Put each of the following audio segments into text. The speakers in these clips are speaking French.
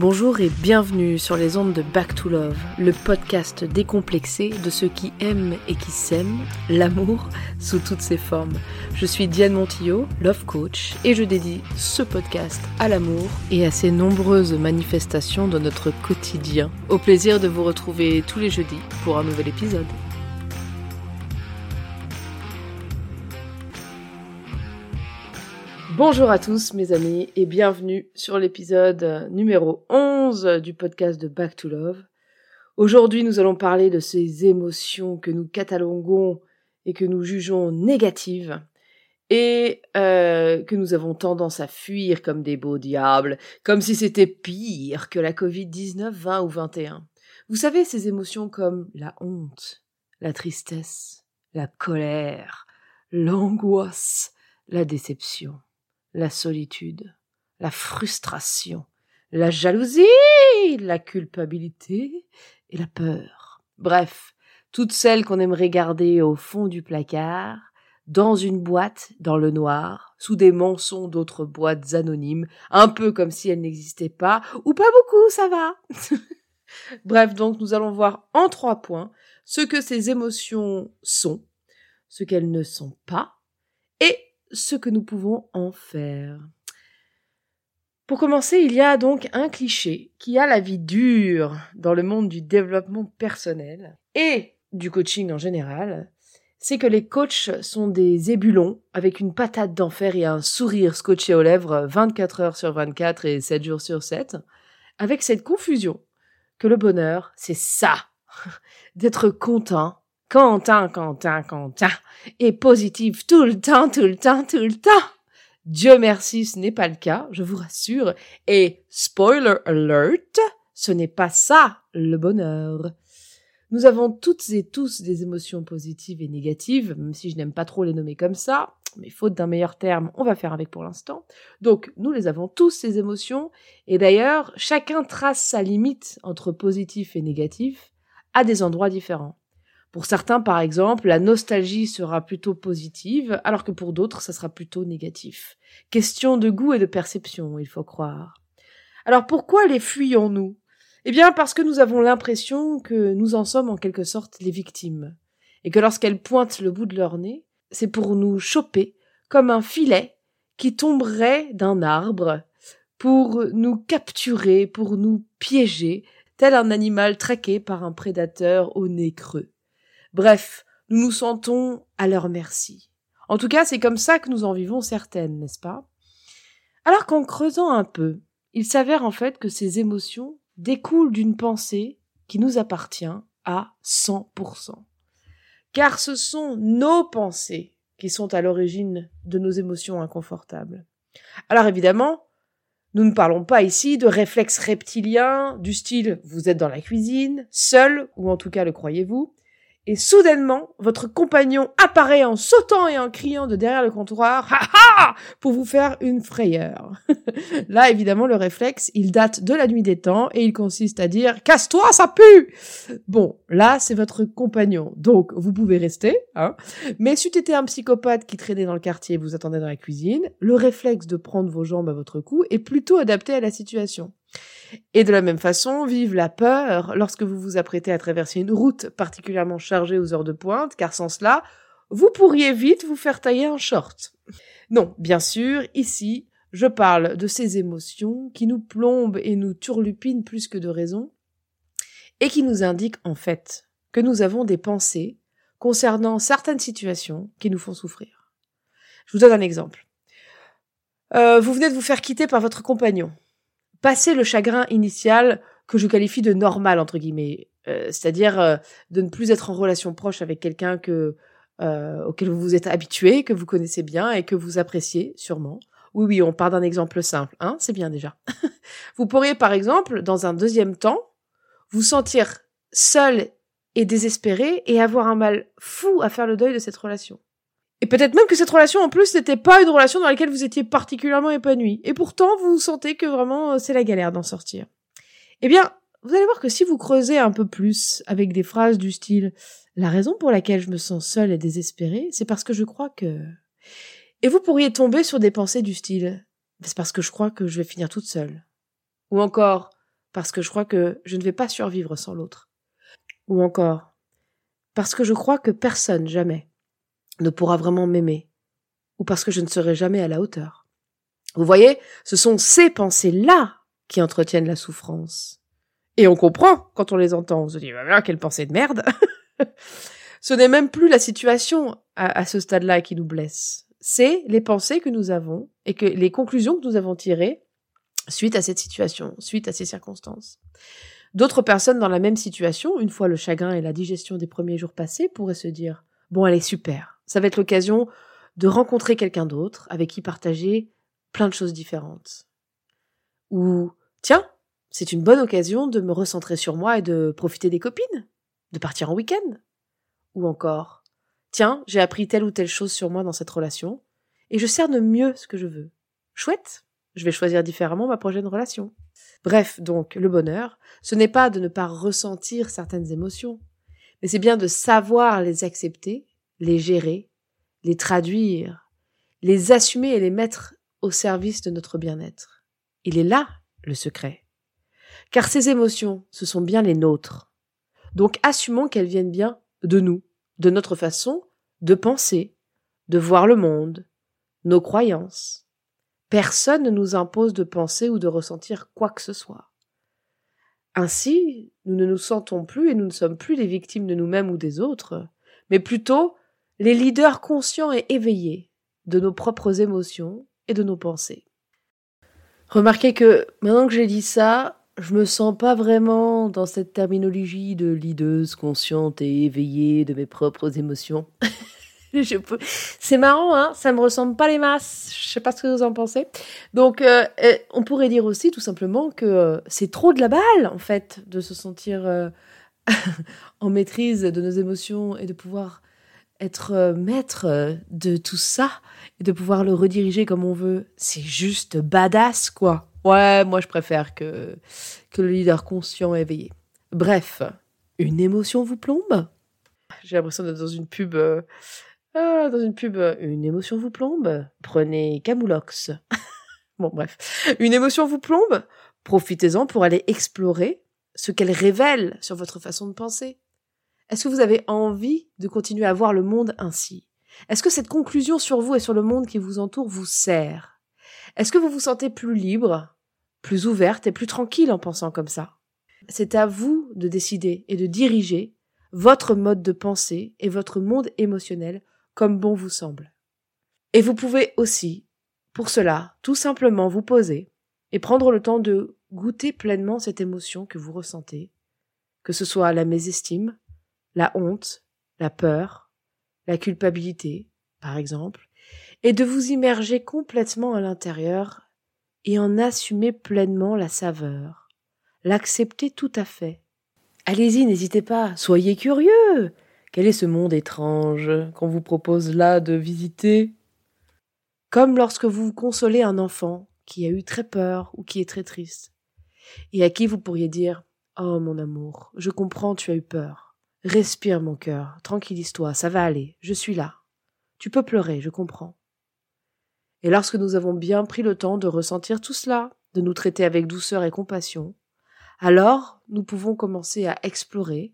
Bonjour et bienvenue sur les ondes de Back to Love, le podcast décomplexé de ceux qui aiment et qui s'aiment, l'amour sous toutes ses formes. Je suis Diane Montillot, Love Coach, et je dédie ce podcast à l'amour et à ses nombreuses manifestations de notre quotidien. Au plaisir de vous retrouver tous les jeudis pour un nouvel épisode. Bonjour à tous mes amis et bienvenue sur l'épisode numéro 11 du podcast de Back to Love. Aujourd'hui nous allons parler de ces émotions que nous cataloguons et que nous jugeons négatives et que nous avons tendance à fuir comme des beaux diables, comme si c'était pire que la Covid-19, 20 ou 21. Vous savez, ces émotions comme la honte, la tristesse, la colère, l'angoisse, la déception, la solitude, la frustration, la jalousie, la culpabilité et la peur. Bref, toutes celles qu'on aimerait garder au fond du placard, dans une boîte, dans le noir, sous des manchons d'autres boîtes anonymes, un peu comme si elles n'existaient pas, ou pas beaucoup, ça va. Bref, donc nous allons voir en 3 points ce que ces émotions sont, ce qu'elles ne sont pas, et ce que nous pouvons en faire. Pour commencer, il y a donc un cliché qui a la vie dure dans le monde du développement personnel et du coaching en général, c'est que les coachs sont des ébulons avec une patate d'enfer et un sourire scotché aux lèvres 24 heures sur 24 et 7 jours sur 7, avec cette confusion que le bonheur, c'est ça, d'être content, Quentin, et positive tout le temps. Dieu merci, ce n'est pas le cas, je vous rassure. Et spoiler alert, ce n'est pas ça le bonheur. Nous avons toutes et tous des émotions positives et négatives, même si je n'aime pas trop les nommer comme ça, mais faute d'un meilleur terme, on va faire avec pour l'instant. Donc, nous les avons tous, ces émotions, et d'ailleurs, chacun trace sa limite entre positif et négatif à des endroits différents. Pour certains, par exemple, la nostalgie sera plutôt positive, alors que pour d'autres, ça sera plutôt négatif. Question de goût et de perception, il faut croire. Alors pourquoi les fuyons-nous ? Eh bien parce que nous avons l'impression que nous en sommes en quelque sorte les victimes, et que lorsqu'elles pointent le bout de leur nez, c'est pour nous choper comme un filet qui tomberait d'un arbre, pour nous capturer, pour nous piéger, tel un animal traqué par un prédateur au nez creux. Bref, nous nous sentons à leur merci. En tout cas, c'est comme ça que nous en vivons certaines, n'est-ce pas ? Alors qu'en creusant un peu, il s'avère en fait que ces émotions découlent d'une pensée qui nous appartient à 100%. Car ce sont nos pensées qui sont à l'origine de nos émotions inconfortables. Alors évidemment, nous ne parlons pas ici de réflexes reptiliens du style « vous êtes dans la cuisine, seul, ou en tout cas le croyez-vous », et soudainement, votre compagnon apparaît en sautant et en criant de derrière le comptoir « Ha ha !» pour vous faire une frayeur. Là, évidemment, le réflexe, il date de la nuit des temps et il consiste à dire « Casse-toi, ça pue !» Bon, là, c'est votre compagnon, donc vous pouvez rester, hein. Mais si t'étais un psychopathe qui traînait dans le quartier et vous attendait dans la cuisine, le réflexe de prendre vos jambes à votre cou est plutôt adapté à la situation. Et de la même façon, vive la peur lorsque vous vous apprêtez à traverser une route particulièrement chargée aux heures de pointe, car sans cela, vous pourriez vite vous faire tailler un short. Non, bien sûr, ici, je parle de ces émotions qui nous plombent et nous turlupinent plus que de raison, et qui nous indiquent en fait que nous avons des pensées concernant certaines situations qui nous font souffrir. Je vous donne un exemple. Vous venez de vous faire quitter par votre compagnon. Passer le chagrin initial que je qualifie de « normal », entre guillemets, c'est-à-dire de ne plus être en relation proche avec quelqu'un auquel vous vous êtes habitué, que vous connaissez bien et que vous appréciez sûrement. Oui, on part d'un exemple simple, hein, c'est bien déjà. Vous pourriez, par exemple, dans un deuxième temps, vous sentir seul et désespéré et avoir un mal fou à faire le deuil de cette relation. Et peut-être même que cette relation, en plus, n'était pas une relation dans laquelle vous étiez particulièrement épanoui. Et pourtant, vous sentez que vraiment, c'est la galère d'en sortir. Eh bien, vous allez voir que si vous creusez un peu plus avec des phrases du style « La raison pour laquelle je me sens seule et désespérée, c'est parce que je crois que... » Et vous pourriez tomber sur des pensées du style « C'est parce que je crois que je vais finir toute seule. » Ou encore parce que je crois que je ne vais pas survivre sans l'autre. Ou encore, parce que je crois que personne, jamais, ne pourra vraiment m'aimer, ou parce que je ne serai jamais à la hauteur. Vous voyez, ce sont ces pensées-là qui entretiennent la souffrance. Et on comprend quand on les entend. On se dit, voilà, quelle pensée de merde. Ce n'est même plus la situation à ce stade-là qui nous blesse. C'est les pensées que nous avons et que les conclusions que nous avons tirées suite à cette situation, suite à ces circonstances. D'autres personnes dans la même situation, une fois le chagrin et la digestion des premiers jours passés, pourraient se dire « Bon, elle est super, ça va être l'occasion de rencontrer quelqu'un d'autre avec qui partager plein de choses différentes. » Ou « Tiens, c'est une bonne occasion de me recentrer sur moi et de profiter des copines, de partir en week-end. » Ou encore « Tiens, j'ai appris telle ou telle chose sur moi dans cette relation et je cerne mieux ce que je veux. Chouette !» Je vais choisir différemment ma prochaine relation. Bref, donc, le bonheur, ce n'est pas de ne pas ressentir certaines émotions, mais c'est bien de savoir les accepter, les gérer, les traduire, les assumer et les mettre au service de notre bien-être. Il est là, le secret. Car ces émotions, ce sont bien les nôtres. Donc, assumons qu'elles viennent bien de nous, de notre façon de penser, de voir le monde, nos croyances. Personne ne nous impose de penser ou de ressentir quoi que ce soit. Ainsi, nous ne nous sentons plus et nous ne sommes plus les victimes de nous-mêmes ou des autres, mais plutôt les leaders conscients et éveillés de nos propres émotions et de nos pensées. Remarquez que, maintenant que j'ai dit ça, je me sens pas vraiment dans cette terminologie de leaduse consciente et éveillée de mes propres émotions. C'est marrant, hein, ça me ressemble pas les masses. Je sais pas ce que vous en pensez. Donc, on pourrait dire aussi tout simplement que c'est trop de la balle, en fait, de se sentir en maîtrise de nos émotions et de pouvoir être maître de tout ça et de pouvoir le rediriger comme on veut. C'est juste badass, quoi. Ouais, moi, je préfère que le leader conscient éveillé. Bref, une émotion vous plombe? J'ai l'impression d'être dans une pub... une émotion vous plombe, prenez Camoulox. Bon, bref. Une émotion vous plombe, profitez-en pour aller explorer ce qu'elle révèle sur votre façon de penser. Est-ce que vous avez envie de continuer à voir le monde ainsi? Est-ce que cette conclusion sur vous et sur le monde qui vous entoure vous sert? Est-ce que vous vous sentez plus libre, plus ouverte et plus tranquille en pensant comme ça? C'est à vous de décider et de diriger votre mode de pensée et votre monde émotionnel comme bon vous semble. Et vous pouvez aussi, pour cela, tout simplement vous poser et prendre le temps de goûter pleinement cette émotion que vous ressentez, que ce soit la mésestime, la honte, la peur, la culpabilité, par exemple, et de vous immerger complètement à l'intérieur et en assumer pleinement la saveur, l'accepter tout à fait. Allez-y, n'hésitez pas, soyez curieux. Quel est ce monde étrange qu'on vous propose là de visiter? Comme lorsque vous consolez un enfant qui a eu très peur ou qui est très triste, et à qui vous pourriez dire « Oh mon amour, je comprends, tu as eu peur. Respire mon cœur, tranquillise-toi, ça va aller, je suis là. Tu peux pleurer, je comprends. » Et lorsque nous avons bien pris le temps de ressentir tout cela, de nous traiter avec douceur et compassion, alors, nous pouvons commencer à explorer,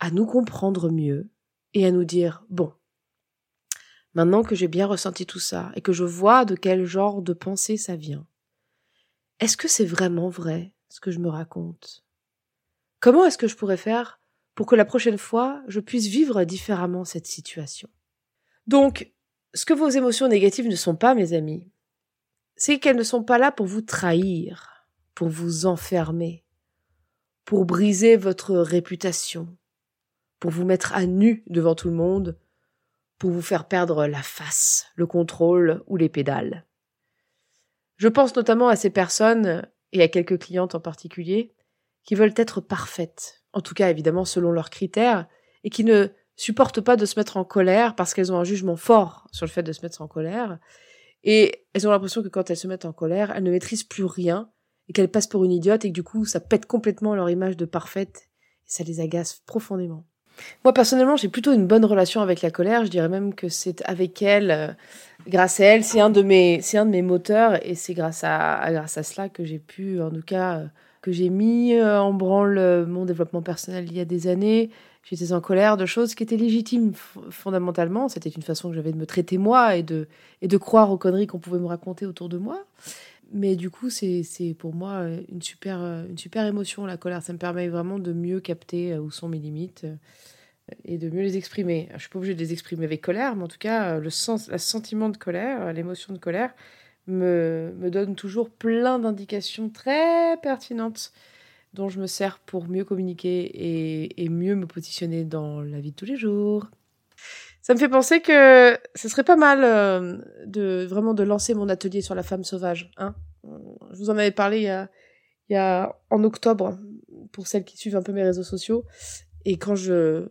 à nous comprendre mieux et à nous dire « Bon, maintenant que j'ai bien ressenti tout ça et que je vois de quel genre de pensée ça vient, est-ce que c'est vraiment vrai ce que je me raconte? Comment est-ce que je pourrais faire pour que la prochaine fois, je puisse vivre différemment cette situation ?» Donc, ce que vos émotions négatives ne sont pas, mes amis, c'est qu'elles ne sont pas là pour vous trahir, pour vous enfermer, pour briser votre réputation, pour vous mettre à nu devant tout le monde, pour vous faire perdre la face, le contrôle ou les pédales. Je pense notamment à ces personnes, et à quelques clientes en particulier, qui veulent être parfaites, en tout cas évidemment selon leurs critères, et qui ne supportent pas de se mettre en colère parce qu'elles ont un jugement fort sur le fait de se mettre en colère, et elles ont l'impression que quand elles se mettent en colère, elles ne maîtrisent plus rien, et qu'elles passent pour une idiote, et que du coup, ça pète complètement leur image de parfaite, et ça les agace profondément. Moi, personnellement, j'ai plutôt une bonne relation avec la colère, je dirais même que c'est avec elle, grâce à elle, c'est un de mes moteurs, et c'est grâce à cela que j'ai pu, en tout cas, que j'ai mis en branle mon développement personnel il y a des années. J'étais en colère de choses qui étaient légitimes fondamentalement. C'était une façon que j'avais de me traiter moi et de croire aux conneries qu'on pouvait me raconter autour de moi. Mais du coup, c'est pour moi une super émotion, la colère. Ça me permet vraiment de mieux capter où sont mes limites et de mieux les exprimer. Je ne suis pas obligée de les exprimer avec colère, mais en tout cas, le sentiment de colère, l'émotion de colère me donne toujours plein d'indications très pertinentes dont je me sers pour mieux communiquer et mieux me positionner dans la vie de tous les jours. Ça me fait penser que ce serait pas mal de lancer mon atelier sur la femme sauvage. Hein, je vous en avais parlé il y a en octobre, pour celles qui suivent un peu mes réseaux sociaux. Et quand je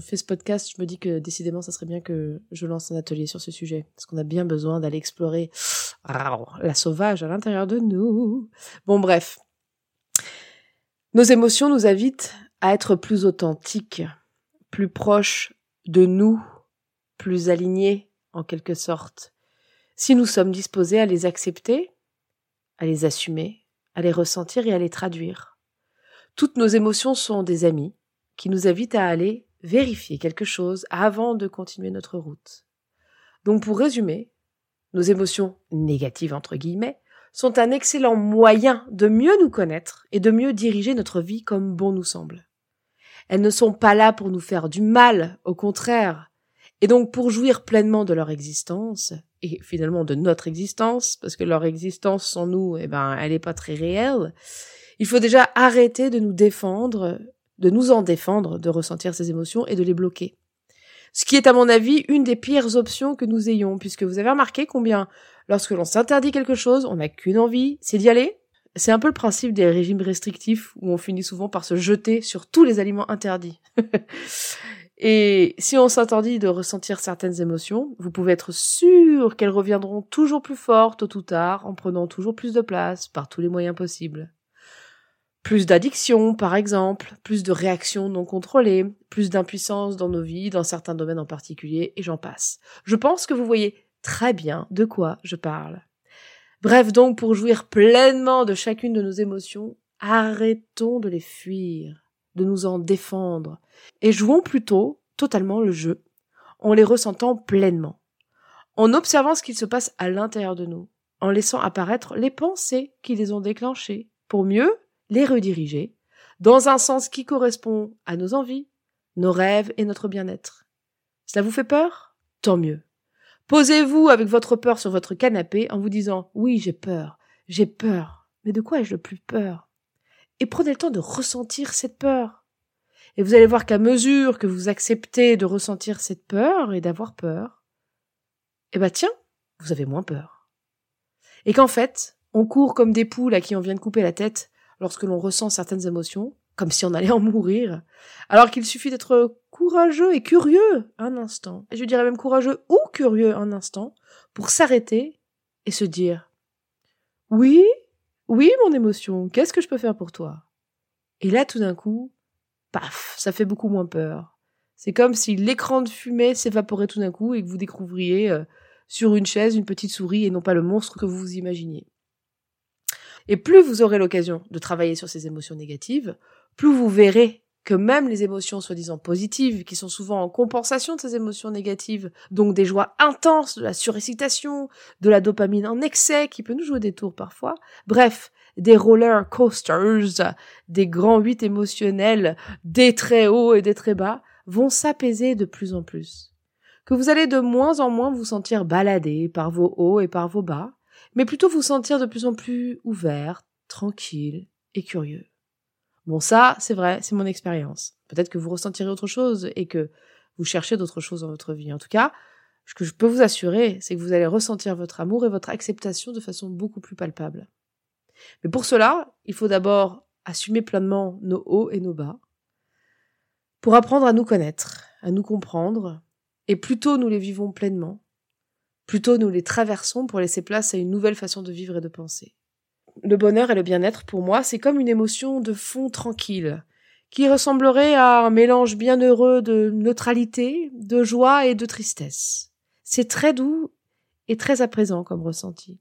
fais ce podcast, je me dis que décidément, ça serait bien que je lance un atelier sur ce sujet. Parce qu'on a bien besoin d'aller explorer la sauvage à l'intérieur de nous. Bon, bref. Nos émotions nous invitent à être plus authentiques, plus proches de nous, plus alignés, en quelque sorte. Si nous sommes disposés à les accepter, à les assumer, à les ressentir et à les traduire. Toutes nos émotions sont des amis qui nous invitent à aller vérifier quelque chose avant de continuer notre route. Donc pour résumer, nos émotions négatives, entre guillemets, sont un excellent moyen de mieux nous connaître et de mieux diriger notre vie comme bon nous semble. Elles ne sont pas là pour nous faire du mal, au contraire. Et donc pour jouir pleinement de leur existence, et finalement de notre existence, parce que leur existence sans nous, elle n'est pas très réelle, il faut déjà arrêter de nous défendre, de nous en défendre, de ressentir ces émotions et de les bloquer. Ce qui est, à mon avis, une des pires options que nous ayons, puisque vous avez remarqué combien, lorsque l'on s'interdit quelque chose, on n'a qu'une envie, c'est d'y aller. C'est un peu le principe des régimes restrictifs, où on finit souvent par se jeter sur tous les aliments interdits. Et si on s'interdit de ressentir certaines émotions, vous pouvez être sûr qu'elles reviendront toujours plus fortes, tôt ou tard, en prenant toujours plus de place, par tous les moyens possibles. Plus d'addiction, par exemple, plus de réactions non contrôlées, plus d'impuissance dans nos vies, dans certains domaines en particulier, et j'en passe. Je pense que vous voyez très bien de quoi je parle. Bref, donc, pour jouir pleinement de chacune de nos émotions, arrêtons de les fuir, de nous en défendre, et jouons plutôt totalement le jeu, en les ressentant pleinement, en observant ce qu'il se passe à l'intérieur de nous, en laissant apparaître les pensées qui les ont déclenchées, pour mieux les rediriger dans un sens qui correspond à nos envies, nos rêves et notre bien-être. Cela vous fait peur ? Tant mieux. Posez-vous avec votre peur sur votre canapé en vous disant « Oui, j'ai peur, mais de quoi ai-je le plus peur ?» Et prenez le temps de ressentir cette peur. Et vous allez voir qu'à mesure que vous acceptez de ressentir cette peur et d'avoir peur, tiens, vous avez moins peur. Et qu'en fait, on court comme des poules à qui on vient de couper la tête lorsque l'on ressent certaines émotions, comme si on allait en mourir, alors qu'il suffit d'être courageux et curieux un instant, et je dirais même courageux ou curieux un instant, pour s'arrêter et se dire « Oui, mon émotion, qu'est-ce que je peux faire pour toi ?» Et là, tout d'un coup, paf, ça fait beaucoup moins peur. C'est comme si l'écran de fumée s'évaporait tout d'un coup et que vous découvriez sur une chaise une petite souris et non pas le monstre que vous vous imaginiez. Et plus vous aurez l'occasion de travailler sur ces émotions négatives, plus vous verrez que même les émotions soi-disant positives, qui sont souvent en compensation de ces émotions négatives, donc des joies intenses, de la surexcitation, de la dopamine en excès, qui peut nous jouer des tours parfois, bref, des roller coasters, des grands 8 émotionnels, des très hauts et des très bas, vont s'apaiser de plus en plus. Que vous allez de moins en moins vous sentir baladé par vos hauts et par vos bas, mais plutôt vous sentir de plus en plus ouvert, tranquille et curieux. Bon, ça, c'est vrai, c'est mon expérience. Peut-être que vous ressentirez autre chose et que vous cherchez d'autres choses dans votre vie. En tout cas, ce que je peux vous assurer, c'est que vous allez ressentir votre amour et votre acceptation de façon beaucoup plus palpable. Mais pour cela, il faut d'abord assumer pleinement nos hauts et nos bas, pour apprendre à nous connaître, à nous comprendre, et plus tôt nous les vivons pleinement, plutôt nous les traversons pour laisser place à une nouvelle façon de vivre et de penser. Le bonheur et le bien-être, pour moi, c'est comme une émotion de fond tranquille, qui ressemblerait à un mélange bienheureux de neutralité, de joie et de tristesse. C'est très doux et très à présent comme ressenti.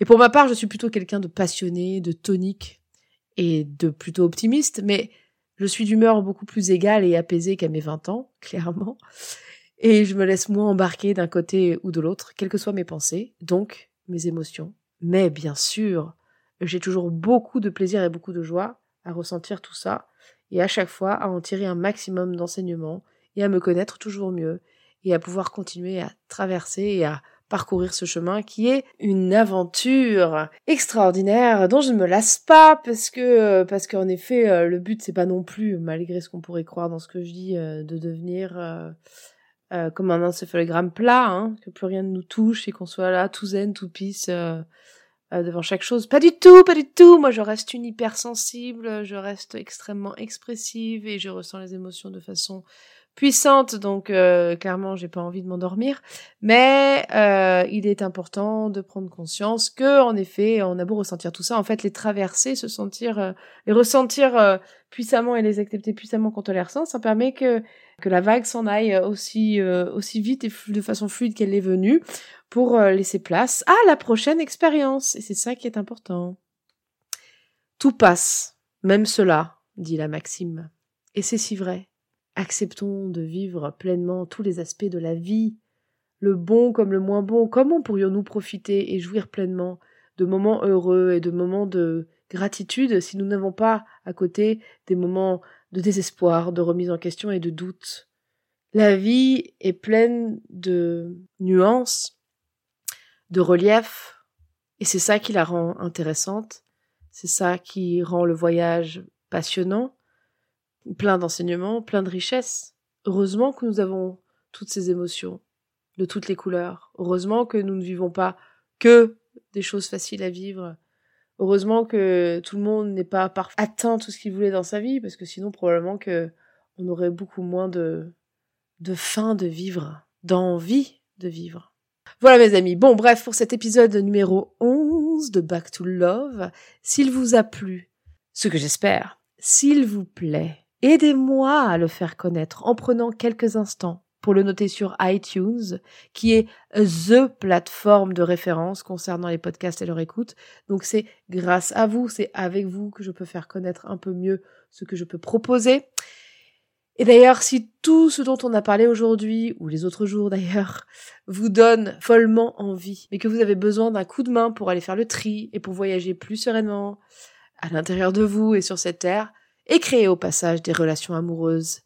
Et pour ma part, je suis plutôt quelqu'un de passionné, de tonique, et de plutôt optimiste, mais je suis d'humeur beaucoup plus égale et apaisée qu'à mes 20 ans, clairement, et je me laisse moins embarquer d'un côté ou de l'autre, quelles que soient mes pensées, donc mes émotions. Mais bien sûr, j'ai toujours beaucoup de plaisir et beaucoup de joie à ressentir tout ça, et à chaque fois à en tirer un maximum d'enseignements, et à me connaître toujours mieux, et à pouvoir continuer à traverser et à parcourir ce chemin qui est une aventure extraordinaire dont je ne me lasse pas parce qu'en effet le but c'est pas non plus, malgré ce qu'on pourrait croire dans ce que je dis, de devenir comme un encéphalogramme plat, hein, que plus rien ne nous touche et qu'on soit là tout zen, tout peace devant chaque chose. Pas du tout, moi je reste une hypersensible, je reste extrêmement expressive et je ressens les émotions de façon puissante, donc clairement j'ai pas envie de m'endormir, mais il est important de prendre conscience que, en effet, on a beau ressentir tout ça, en fait les traverser, se sentir, les ressentir puissamment et les accepter puissamment quand on les ressent, ça permet que la vague s'en aille aussi vite et de façon fluide qu'elle est venue, pour laisser place à la prochaine expérience, et c'est ça qui est important. Tout passe, même cela, dit la maxime, et c'est si vrai. Acceptons de vivre pleinement tous les aspects de la vie, le bon comme le moins bon. Comment pourrions-nous profiter et jouir pleinement de moments heureux et de moments de gratitude si nous n'avons pas à côté des moments de désespoir, de remise en question et de doute? La vie est pleine de nuances, de reliefs, et c'est ça qui la rend intéressante, c'est ça qui rend le voyage passionnant, plein d'enseignements, plein de richesses. Heureusement que nous avons toutes ces émotions, de toutes les couleurs. Heureusement que nous ne vivons pas que des choses faciles à vivre. Heureusement que tout le monde n'est pas atteint tout ce qu'il voulait dans sa vie, parce que sinon probablement que on aurait beaucoup moins de faim de vivre, d'envie de vivre. Voilà mes amis, bon bref, pour cet épisode numéro 11 de Back to Love, s'il vous a plu, ce que j'espère, s'il vous plaît, aidez-moi à le faire connaître en prenant quelques instants pour le noter sur iTunes, qui est the plateforme de référence concernant les podcasts et leur écoute. Donc c'est grâce à vous, c'est avec vous que je peux faire connaître un peu mieux ce que je peux proposer. Et d'ailleurs, si tout ce dont on a parlé aujourd'hui, ou les autres jours d'ailleurs, vous donne follement envie, mais que vous avez besoin d'un coup de main pour aller faire le tri et pour voyager plus sereinement à l'intérieur de vous et sur cette terre, et créer au passage des relations amoureuses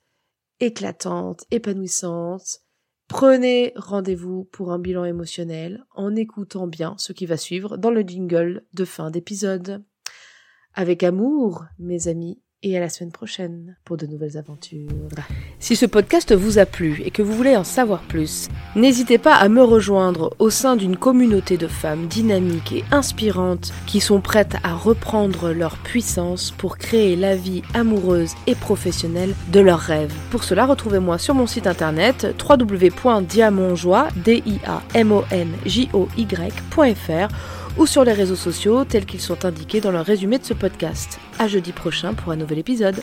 éclatantes, épanouissantes. Prenez rendez-vous pour un bilan émotionnel en écoutant bien ce qui va suivre dans le jingle de fin d'épisode. Avec amour, mes amis, et à la semaine prochaine pour de nouvelles aventures. Si ce podcast vous a plu et que vous voulez en savoir plus, n'hésitez pas à me rejoindre au sein d'une communauté de femmes dynamiques et inspirantes qui sont prêtes à reprendre leur puissance pour créer la vie amoureuse et professionnelle de leurs rêves. Pour cela, retrouvez-moi sur mon site internet www.diamonjoie.fr ou sur les réseaux sociaux tels qu'ils sont indiqués dans le résumé de ce podcast. À jeudi prochain pour un nouvel épisode.